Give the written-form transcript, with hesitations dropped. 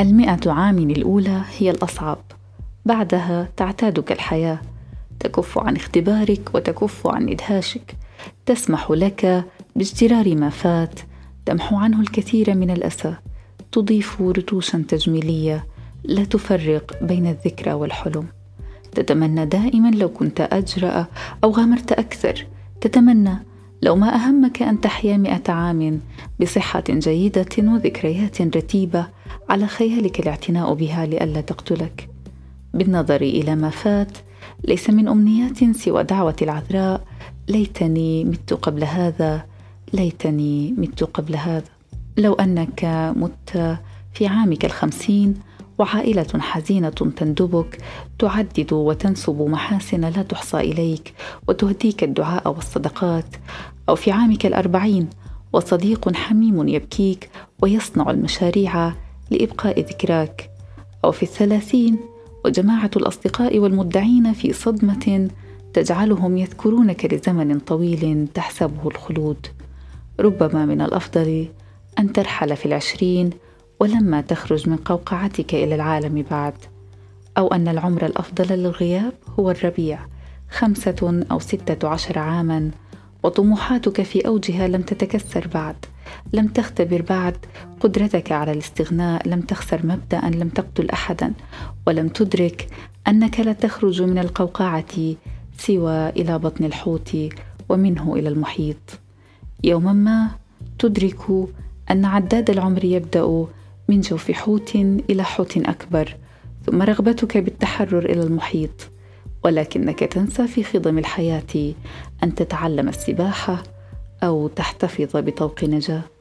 المائة عام الأولى هي الأصعب، بعدها تعتادك الحياة، تكف عن اختبارك وتكف عن إدهاشك، تسمح لك باجترار ما فات، تمحو عنه الكثير من الأسى، تضيف رتوشا تجميلية لا تفرق بين الذكرى والحلم. تتمنى دائما لو كنت أجرأ أو غامرت أكثر، تتمنى لو ما أهمك أن تحيا 100 عام بصحة جيدة وذكريات رتيبة على خيالك الاعتناء بها لئلا تقتلك. بالنظر إلى ما فات، ليس من أمنيات سوى دعوة العذراء: ليتني مت قبل هذا، ليتني مت قبل هذا. لو أنك مت في عامك 50 وعائلة حزينة تندبك، تعدد وتنسب محاسن لا تحصى إليك وتهديك الدعاء والصدقات، أو في عامك 40 وصديق حميم يبكيك ويصنع المشاريع لإبقاء ذكراك، أو في 30 وجماعة الأصدقاء والمدعين في صدمة تجعلهم يذكرونك لزمن طويل تحسبه الخلود. ربما من الأفضل أن ترحل في 20 ولما تخرج من قوقعتك إلى العالم بعد. أو أن العمر الأفضل للغياب هو الربيع، 15 أو 16 عاما، وطموحاتك في أوجها، لم تتكسر بعد، لم تختبر بعد قدرتك على الاستغناء، لم تخسر مبدأ، لم تقتل أحدا، ولم تدرك أنك لا تخرج من القوقعة سوى إلى بطن الحوت ومنه إلى المحيط. يوما ما تدرك أن عداد العمر يبدأ من جوف حوت إلى حوت أكبر، ثم رغبتك بالتحرر إلى المحيط، ولكنك تنسى في خضم الحياة أن تتعلم السباحة أو تحتفظ بطوق نجاة.